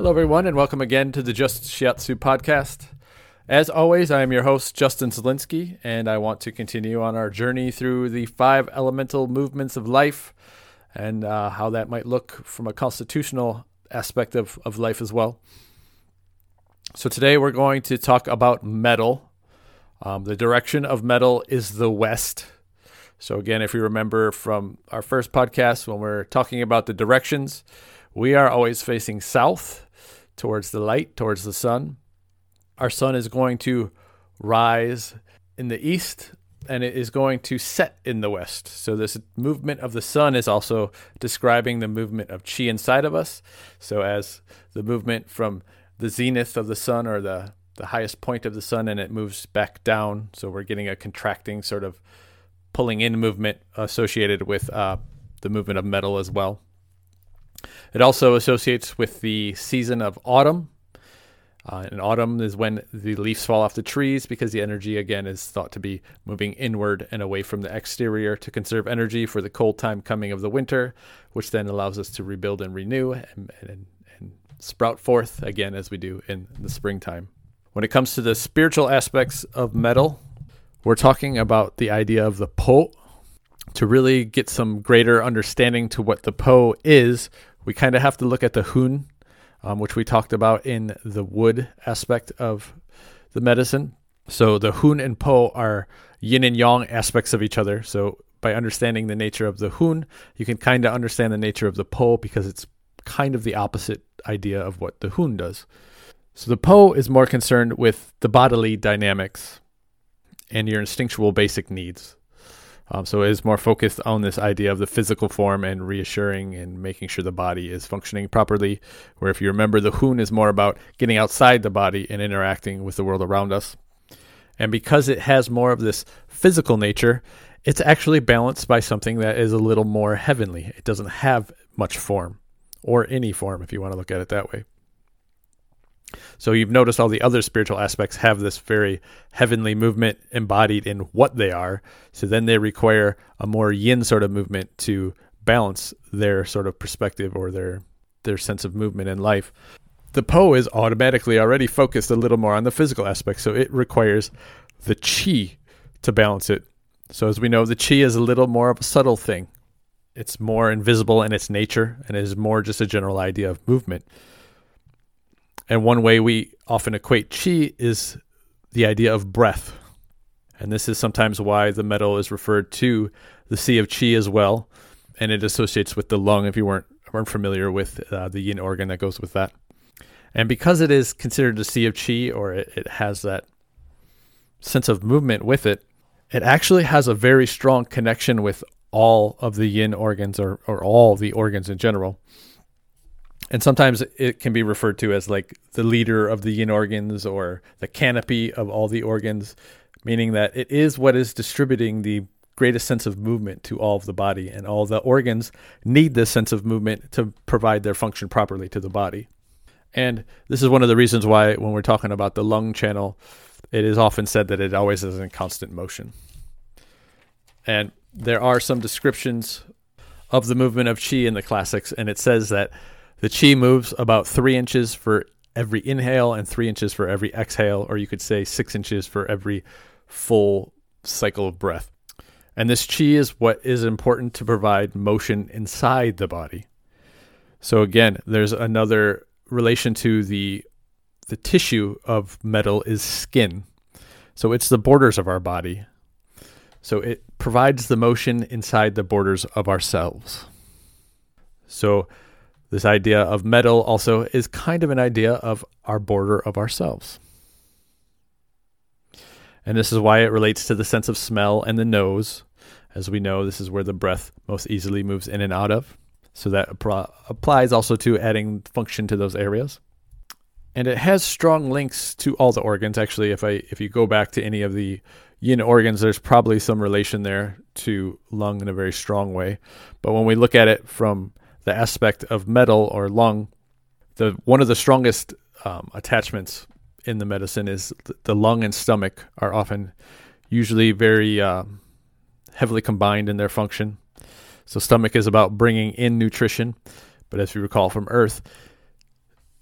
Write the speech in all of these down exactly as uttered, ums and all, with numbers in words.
Hello, everyone, and welcome again to the Just Shiatsu podcast. As always, I am your host, Justin Zelinski, and I want to continue on our journey through the five elemental movements of life and uh, how that might look from a constitutional aspect of, of life as well. So today we're going to talk about metal. Um, the direction of metal is the west. So again, if you remember from our first podcast, when we're talking about the directions, we are always facing south, towards the light, towards the sun. Our sun is going to rise in the east, and it is going to set in the west. So this movement of the sun is also describing the movement of chi inside of us. So as the movement from the zenith of the sun, or the, the highest point of the sun, and it moves back down. So we're getting a contracting sort of pulling in movement associated with uh, the movement of metal as well. It also associates with the season of autumn. Uh, and autumn is when the leaves fall off the trees, because the energy, again, is thought to be moving inward and away from the exterior to conserve energy for the cold time coming of the winter, which then allows us to rebuild and renew and, and, and sprout forth again as we do in the springtime. When it comes to the spiritual aspects of metal, we're talking about the idea of the po. To really get some greater understanding to what the po is, we kind of have to look at the hun, Um, which we talked about in the wood aspect of the medicine. So the hun and po are yin and yang aspects of each other. So by understanding the nature of the hun, you can kind of understand the nature of the po, because it's kind of the opposite idea of what the hun does. So the po is more concerned with the bodily dynamics and your instinctual basic needs. Um, so it is more focused on this idea of the physical form and reassuring and making sure the body is functioning properly, where if you remember, the hun is more about getting outside the body and interacting with the world around us. And because it has more of this physical nature, it's actually balanced by something that is a little more heavenly. It doesn't have much form, or any form if you want to look at it that way. So you've noticed all the other spiritual aspects have this very heavenly movement embodied in what they are. So then they require a more yin sort of movement to balance their sort of perspective or their their sense of movement in life. The po is automatically already focused a little more on the physical aspect, so it requires the chi to balance it. So as we know, the chi is a little more of a subtle thing. It's more invisible in its nature and is more just a general idea of movement. And one way we often equate chi is the idea of breath. And this is sometimes why the metal is referred to the sea of chi as well. And it associates with the lung, if you weren't, weren't familiar with uh, the yin organ that goes with that. And because it is considered the sea of chi, or it, it has that sense of movement with it, it actually has a very strong connection with all of the yin organs, or, or all the organs in general. And sometimes it can be referred to as like the leader of the yin organs, or the canopy of all the organs, meaning that it is what is distributing the greatest sense of movement to all of the body. And all the organs need this sense of movement to provide their function properly to the body. And this is one of the reasons why when we're talking about the lung channel, it is often said that it always is in constant motion. And there are some descriptions of the movement of qi in the classics, and it says that the qi moves about three inches for every inhale and three inches for every exhale, or you could say six inches for every full cycle of breath. And this qi is what is important to provide motion inside the body. So again, there's another relation to the the tissue of metal is skin. So it's the borders of our body. So it provides the motion inside the borders of ourselves. So this idea of metal also is kind of an idea of our border of ourselves. And this is why it relates to the sense of smell and the nose. As we know, this is where the breath most easily moves in and out of. So that pro- applies also to adding function to those areas. And it has strong links to all the organs. Actually, if I if you go back to any of the yin organs, there's probably some relation there to lung in a very strong way. But when we look at it from the aspect of metal or lung, the one of the strongest um, attachments in the medicine is th- the lung and stomach are often usually very um, heavily combined in their function. So stomach is about bringing in nutrition, but as we recall from Earth,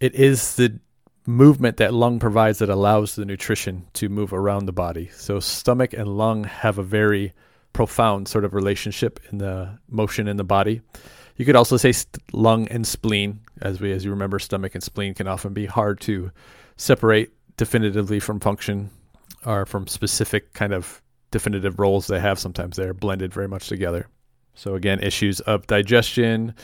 it is the movement that lung provides that allows the nutrition to move around the body. So stomach and lung have a very profound sort of relationship in the motion in the body. You could also say st- lung and spleen, as we as you remember, stomach and spleen can often be hard to separate definitively from function or from specific kind of definitive roles they have. Sometimes they're blended very much together. So again, issues of digestion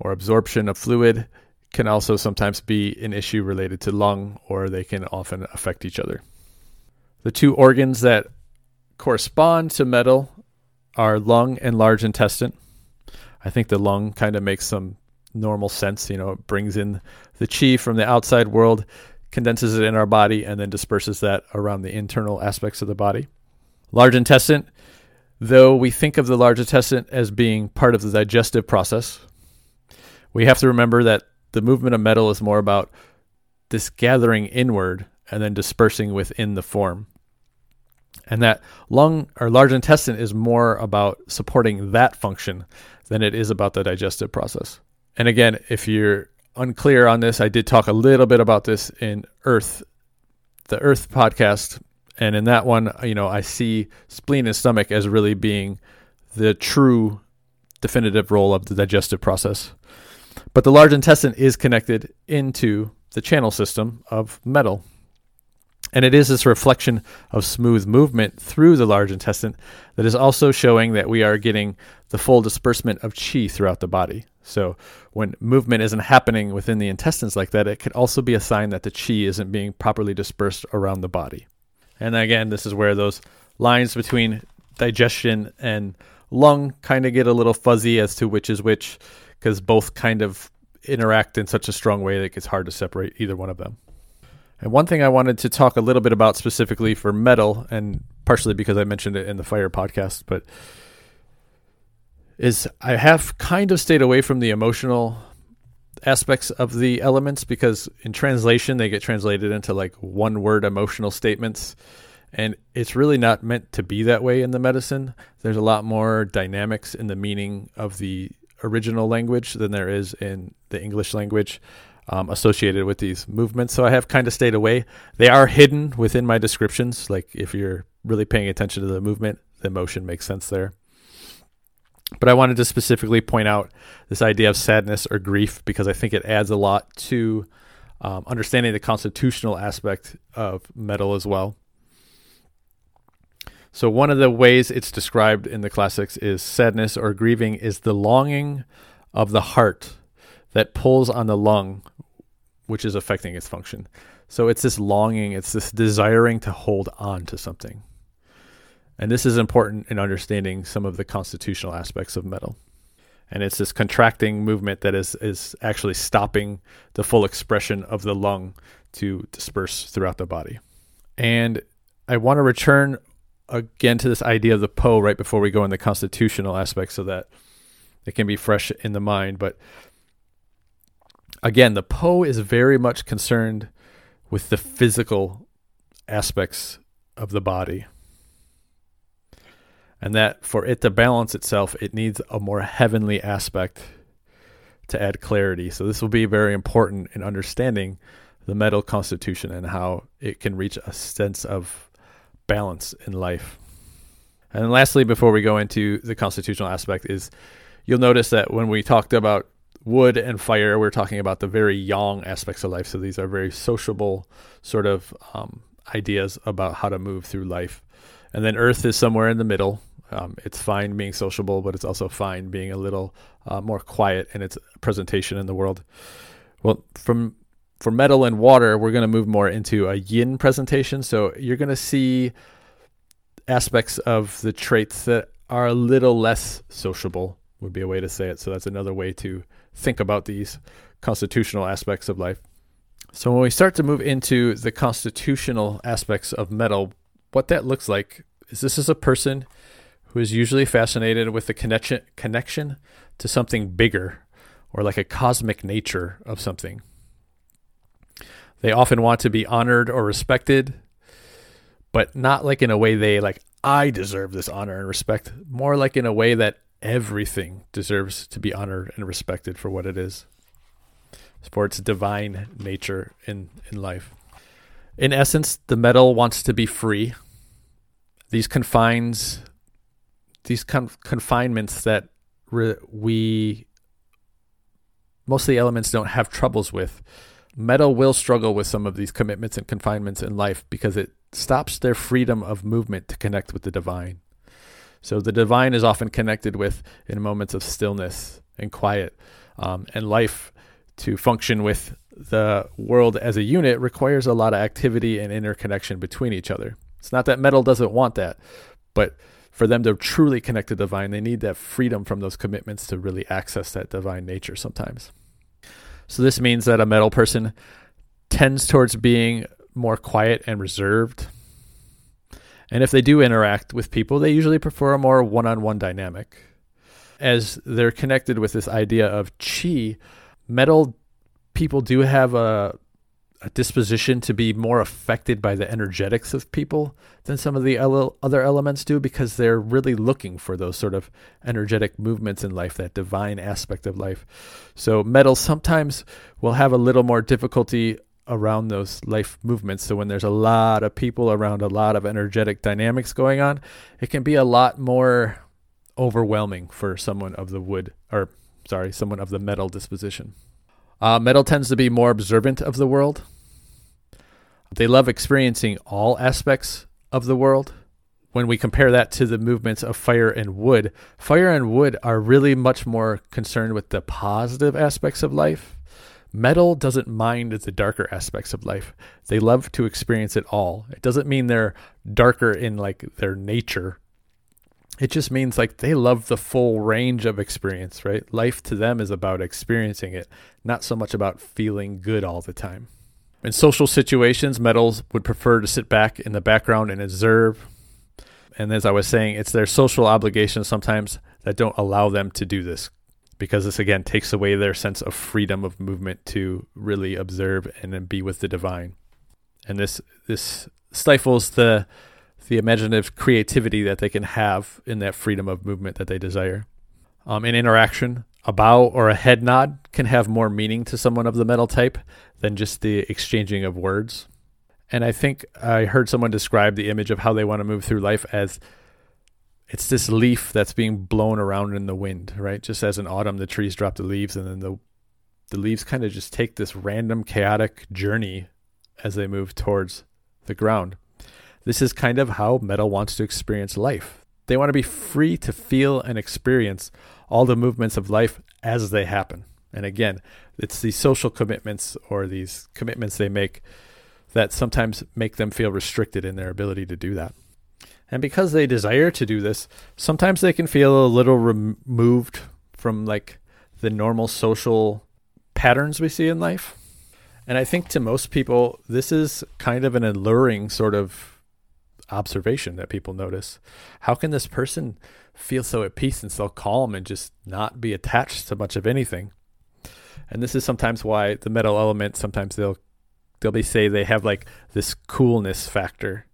or absorption of fluid can also sometimes be an issue related to lung, or they can often affect each other. The two organs that correspond to metal are lung and large intestine. I think the lung kind of makes some normal sense. You know, it brings in the qi from the outside world, condenses it in our body, and then disperses that around the internal aspects of the body. Large intestine, though we think of the large intestine as being part of the digestive process, we have to remember that the movement of metal is more about this gathering inward and then dispersing within the form. And that lung or large intestine is more about supporting that function than it is about the digestive process. And again, if you're unclear on this, I did talk a little bit about this in Earth, the Earth podcast. And in that one, you know, I see spleen and stomach as really being the true definitive role of the digestive process. But the large intestine is connected into the channel system of metal. And it is this reflection of smooth movement through the large intestine that is also showing that we are getting the full disbursement of qi throughout the body. So when movement isn't happening within the intestines like that, it could also be a sign that the qi isn't being properly dispersed around the body. And again, this is where those lines between digestion and lung kind of get a little fuzzy as to which is which, because both kind of interact in such a strong way that it's hard to separate either one of them. And one thing I wanted to talk a little bit about specifically for metal, and partially because I mentioned it in the fire podcast, but is I have kind of stayed away from the emotional aspects of the elements, because in translation, they get translated into like one word emotional statements. And it's really not meant to be that way in the medicine. There's a lot more dynamics in the meaning of the original language than there is in the English language um, associated with these movements. So I have kind of stayed away. They are hidden within my descriptions. Like if you're really paying attention to the movement, the motion makes sense there. But I wanted to specifically point out this idea of sadness or grief, because I think it adds a lot to um, understanding the constitutional aspect of metal as well. So one of the ways it's described in the classics is sadness or grieving is the longing of the heart that pulls on the lung, which is affecting its function. So it's this longing, it's this desiring to hold on to something. And this is important in understanding some of the constitutional aspects of metal. And it's this contracting movement that is, is actually stopping the full expression of the lung to disperse throughout the body. And I want to return again to this idea of the Po right before we go in the constitutional aspect so that it can be fresh in the mind. But again, the Po is very much concerned with the physical aspects of the body. And that for it to balance itself, it needs a more heavenly aspect to add clarity. So this will be very important in understanding the metal constitution and how it can reach a sense of balance in life. And then lastly, before we go into the constitutional aspect, is you'll notice that when we talked about wood and fire, we're talking about the very yang aspects of life. So these are very sociable sort of um, ideas about how to move through life. And then earth is somewhere in the middle. Um, it's fine being sociable, but it's also fine being a little uh, more quiet in its presentation in the world. Well, from For metal and water, we're going to move more into a yin presentation. So you're going to see aspects of the traits that are a little less sociable, would be a way to say it. So that's another way to think about these constitutional aspects of life. So when we start to move into the constitutional aspects of metal, what that looks like is this is a person who is usually fascinated with the connection connection to something bigger, or like a cosmic nature of something. They often want to be honored or respected, but not like in a way they like, I deserve this honor and respect, more like in a way that everything deserves to be honored and respected for what it is. for its divine nature in, in life. In essence, the metal wants to be free. These confines, these con- confinements that re- we, most of the elements don't have troubles with. Metal will struggle with some of these commitments and confinements in life because it stops their freedom of movement to connect with the divine. So the divine is often connected with in moments of stillness and quiet. Um, and life to function with the world as a unit requires a lot of activity and interconnection between each other. It's not that metal doesn't want that, but for them to truly connect to the divine, they need that freedom from those commitments to really access that divine nature sometimes. So this means that a metal person tends towards being more quiet and reserved. And if they do interact with people, they usually prefer a more one-on-one dynamic. As they're connected with this idea of chi, metal people do have a, a disposition to be more affected by the energetics of people than some of the ele- other elements do, because they're really looking for those sort of energetic movements in life, that divine aspect of life. So metal sometimes will have a little more difficulty around those life movements. So when there's a lot of people around, a lot of energetic dynamics going on, it can be a lot more overwhelming for someone of the wood, or sorry, someone of the metal disposition. Uh, metal tends to be more observant of the world. They love experiencing all aspects of the world. When we compare that to the movements of fire and wood, fire and wood are really much more concerned with the positive aspects of life. Metal doesn't mind the darker aspects of life. They love to experience it all. It doesn't mean they're darker in like their nature. It just means like they love the full range of experience, right? Life to them is about experiencing it, not so much about feeling good all the time. In social situations, metals would prefer to sit back in the background and observe. And as I was saying, it's their social obligations sometimes that don't allow them to do this, because this, again, takes away their sense of freedom of movement to really observe and then be with the divine. And this this stifles the the imaginative creativity that they can have in that freedom of movement that they desire. Um, in interaction, a bow or a head nod can have more meaning to someone of the metal type than just the exchanging of words. And I think I heard someone describe the image of how they want to move through life as it's this leaf that's being blown around in the wind, right? Just as in autumn, the trees drop the leaves, and then the the leaves kind of just take this random chaotic journey as they move towards the ground. This is kind of how metal wants to experience life. They want to be free to feel and experience all the movements of life as they happen. And again, it's these social commitments or these commitments they make that sometimes make them feel restricted in their ability to do that. And because they desire to do this, sometimes they can feel a little removed from like the normal social patterns we see in life. And I think to most people, this is kind of an alluring sort of observation that people notice. How can this person feel so at peace and so calm and just not be attached to much of anything? And this is sometimes why the metal element, sometimes they'll they'll be say they have like this coolness factor.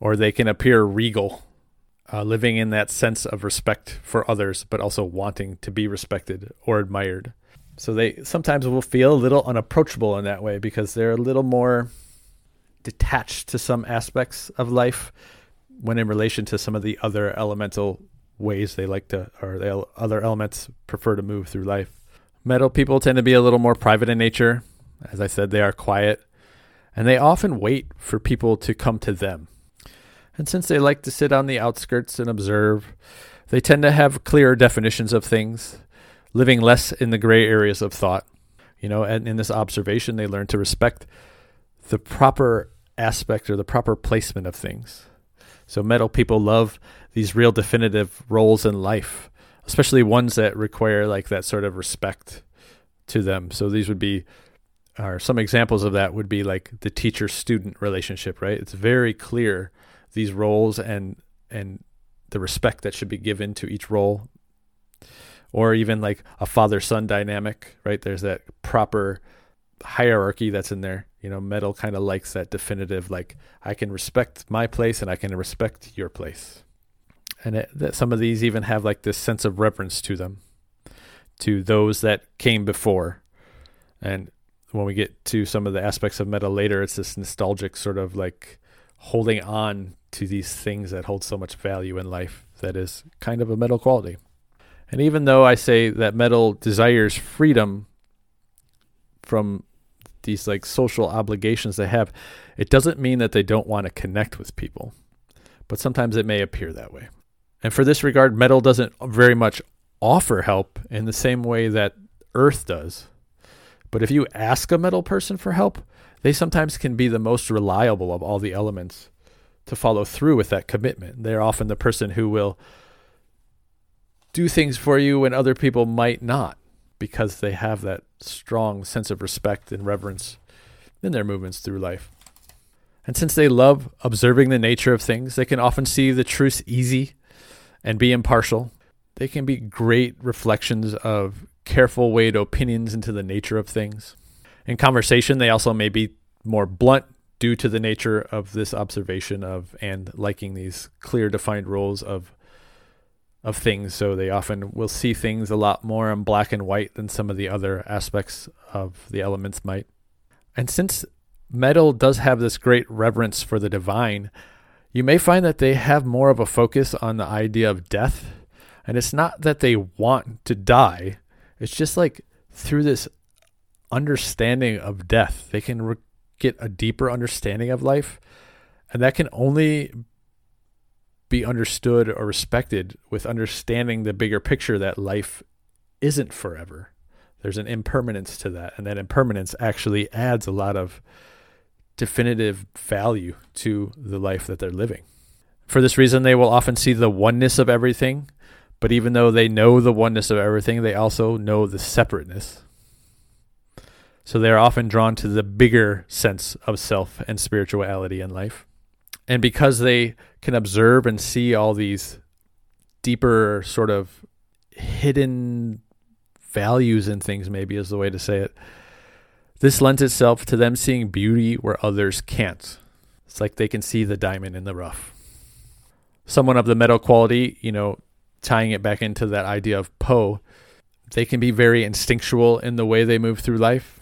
Or they can appear regal, uh, living in that sense of respect for others, but also wanting to be respected or admired. So they sometimes will feel a little unapproachable in that way, because they're a little more detached to some aspects of life when in relation to some of the other elemental ways they like to, or the other elements prefer to move through life. Metal people tend to be a little more private in nature. As I said, they are quiet, and they often wait for people to come to them. And since they like to sit on the outskirts and observe, they tend to have clearer definitions of things, living less in the gray areas of thought. You know, and in this observation, they learn to respect the proper aspect or the proper placement of things. So metal people love these real definitive roles in life, especially ones that require like that sort of respect to them. So these would be, or some examples of that would be like the teacher-student relationship, right? It's very clear, these roles and and the respect that should be given to each role. Or even like a father-son dynamic, right? There's that proper hierarchy that's in there. You know, metal kind of likes that definitive, like, I can respect my place and I can respect your place. And it, that some of these even have like this sense of reverence to them, to those that came before. And when we get to some of the aspects of meta later, it's this nostalgic sort of like holding on to these things that hold so much value in life that is kind of a metal quality. And even though I say that metal desires freedom from these like social obligations they have, it doesn't mean that they don't want to connect with people. But sometimes it may appear that way. And for this regard, metal doesn't very much offer help in the same way that earth does. But if you ask a metal person for help, they sometimes can be the most reliable of all the elements to follow through with that commitment. They're often the person who will do things for you when other people might not, because they have that strong sense of respect and reverence in their movements through life. And since they love observing the nature of things, they can often see the truth easy and be impartial. They can be great reflections of careful weighed opinions into the nature of things. In conversation, they also may be more blunt due to the nature of this observation of and liking these clear defined roles of of things. So they often will see things a lot more in black and white than some of the other aspects of the elements might. And since metal does have this great reverence for the divine, you may find that they have more of a focus on the idea of death. And it's not that they want to die. It's just like through this understanding of death, they can re- get a deeper understanding of life. And that can only be understood or respected with understanding the bigger picture that life isn't forever. There's an impermanence to that. And that impermanence actually adds a lot of definitive value to the life that they're living. For this reason, they will often see the oneness of everything, but even though they know the oneness of everything, they also know the separateness. So they're often drawn to the bigger sense of self and spirituality in life. And because they can observe and see all these deeper sort of hidden values and things, maybe is the way to say it, this lends itself to them seeing beauty where others can't. It's like they can see the diamond in the rough. Someone of the metal quality, you know, tying it back into that idea of Po, they can be very instinctual in the way they move through life.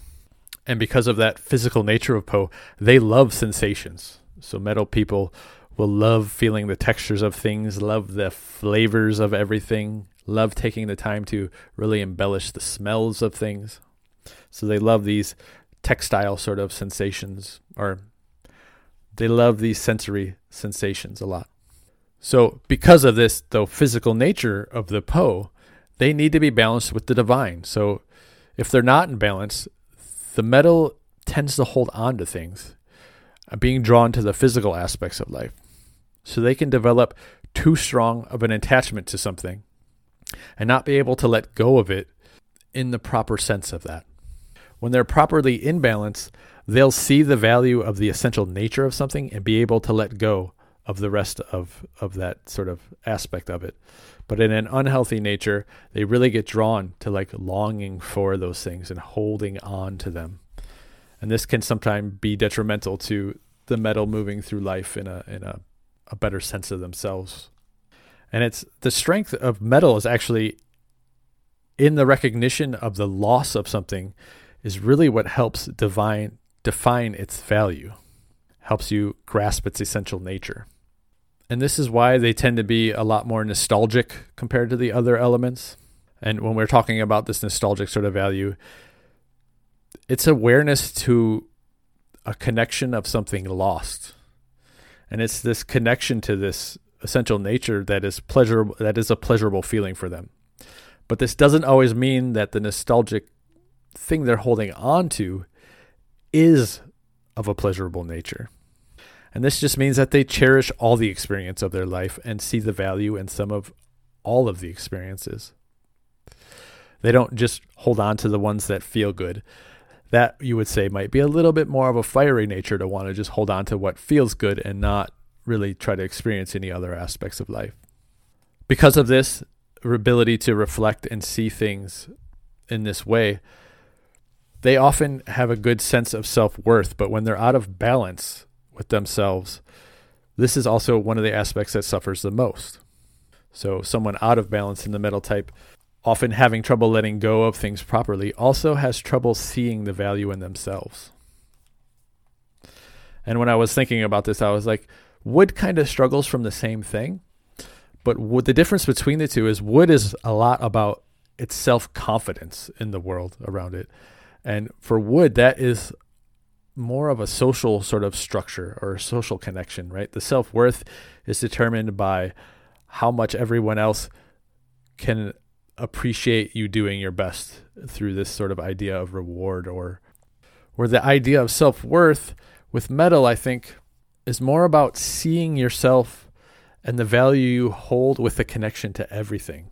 And because of that physical nature of Po, they love sensations. So metal people will love feeling the textures of things, love the flavors of everything, love taking the time to really embellish the smells of things. So they love these textile sort of sensations, or they love these sensory sensations a lot. So because of this, though, physical nature of the Po, they need to be balanced with the divine. So if they're not in balance, the metal tends to hold on to things, being drawn to the physical aspects of life. So they can develop too strong of an attachment to something and not be able to let go of it in the proper sense of that. When they're properly in balance, they'll see the value of the essential nature of something and be able to let go of the rest of, of that sort of aspect of it. But in an unhealthy nature, they really get drawn to like longing for those things and holding on to them. And this can sometimes be detrimental to the metal moving through life in a in a, a better sense of themselves. And it's the strength of metal is actually in the recognition of the loss of something is really what helps divine define its value, helps you grasp its essential nature. And this is why they tend to be a lot more nostalgic compared to the other elements. And when we're talking about this nostalgic sort of value, it's awareness to a connection of something lost. And it's this connection to this essential nature that is pleasurable, that is a pleasurable feeling for them. But this doesn't always mean that the nostalgic thing they're holding on to is of a pleasurable nature. And this just means that they cherish all the experience of their life and see the value in some of all of the experiences. They don't just hold on to the ones that feel good. That, you would say, might be a little bit more of a fiery nature to want to just hold on to what feels good and not really try to experience any other aspects of life. Because of this ability to reflect and see things in this way, they often have a good sense of self-worth, but when they're out of balance with themselves, this is also one of the aspects that suffers the most. So someone out of balance in the metal type often having trouble letting go of things properly, also has trouble seeing the value in themselves. And when I was thinking about this, I was like, Wood kind of struggles from the same thing, but what the difference between the two is Wood is a lot about its self-confidence in the world around it. And for Wood, that is more of a social sort of structure or social connection, right? The self-worth is determined by how much everyone else can appreciate you doing your best through this sort of idea of reward, or or the idea of self-worth with metal, I think, is more about seeing yourself and the value you hold with the connection to everything.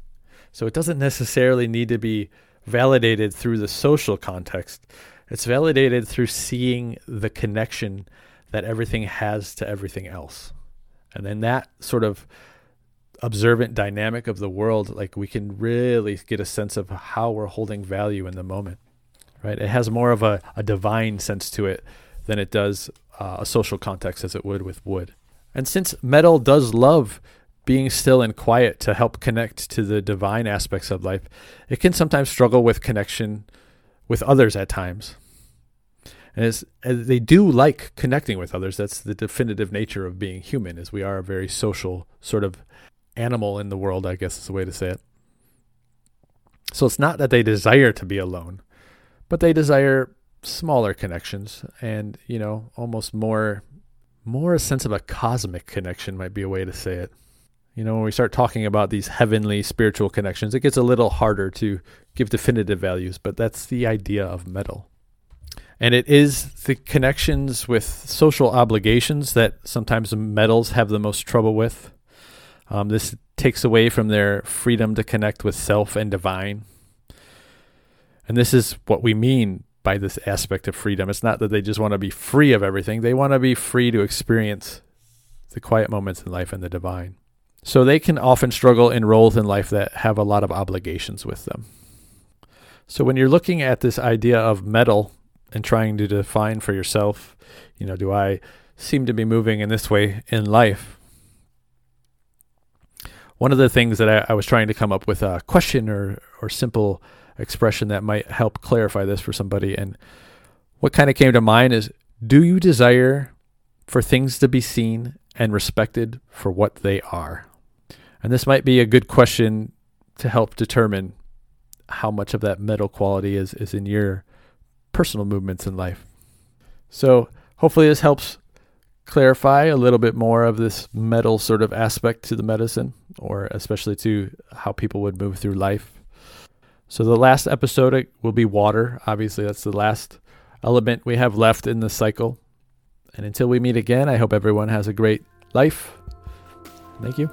So it doesn't necessarily need to be validated through the social context. It's validated through seeing the connection that everything has to everything else. And then that sort of observant dynamic of the world, like, we can really get a sense of how we're holding value in the moment, right? It has more of a, a divine sense to it than it does uh, a social context as it would with wood. And since metal does love being still and quiet to help connect to the divine aspects of life, it can sometimes struggle with connection with others at times. And it's, they do like connecting with others. That's the definitive nature of being human, is we are a very social sort of animal in the world, I guess is the way to say it. So it's not that they desire to be alone, but they desire smaller connections and, you know, almost more, more a sense of a cosmic connection might be a way to say it. You know, when we start talking about these heavenly spiritual connections, it gets a little harder to give definitive values, but that's the idea of metal. And it is the connections with social obligations that sometimes metals have the most trouble with. Um, this takes away from their freedom to connect with self and divine. And this is what we mean by this aspect of freedom. It's not that they just want to be free of everything. They want to be free to experience the quiet moments in life and the divine. So they can often struggle in roles in life that have a lot of obligations with them. So when you're looking at this idea of metal and trying to define for yourself, you know, do I seem to be moving in this way in life? One of the things that I, I was trying to come up with a question or, or simple expression that might help clarify this for somebody, and what kind of came to mind is, do you desire for things to be seen and respected for what they are? And this might be a good question to help determine how much of that metal quality is, is in your personal movements in life. So hopefully this helps clarify a little bit more of this metal sort of aspect to the medicine, or especially to how people would move through life. So the last episode will be water. Obviously, that's the last element we have left in the cycle. And until we meet again, I hope everyone has a great life. Thank you.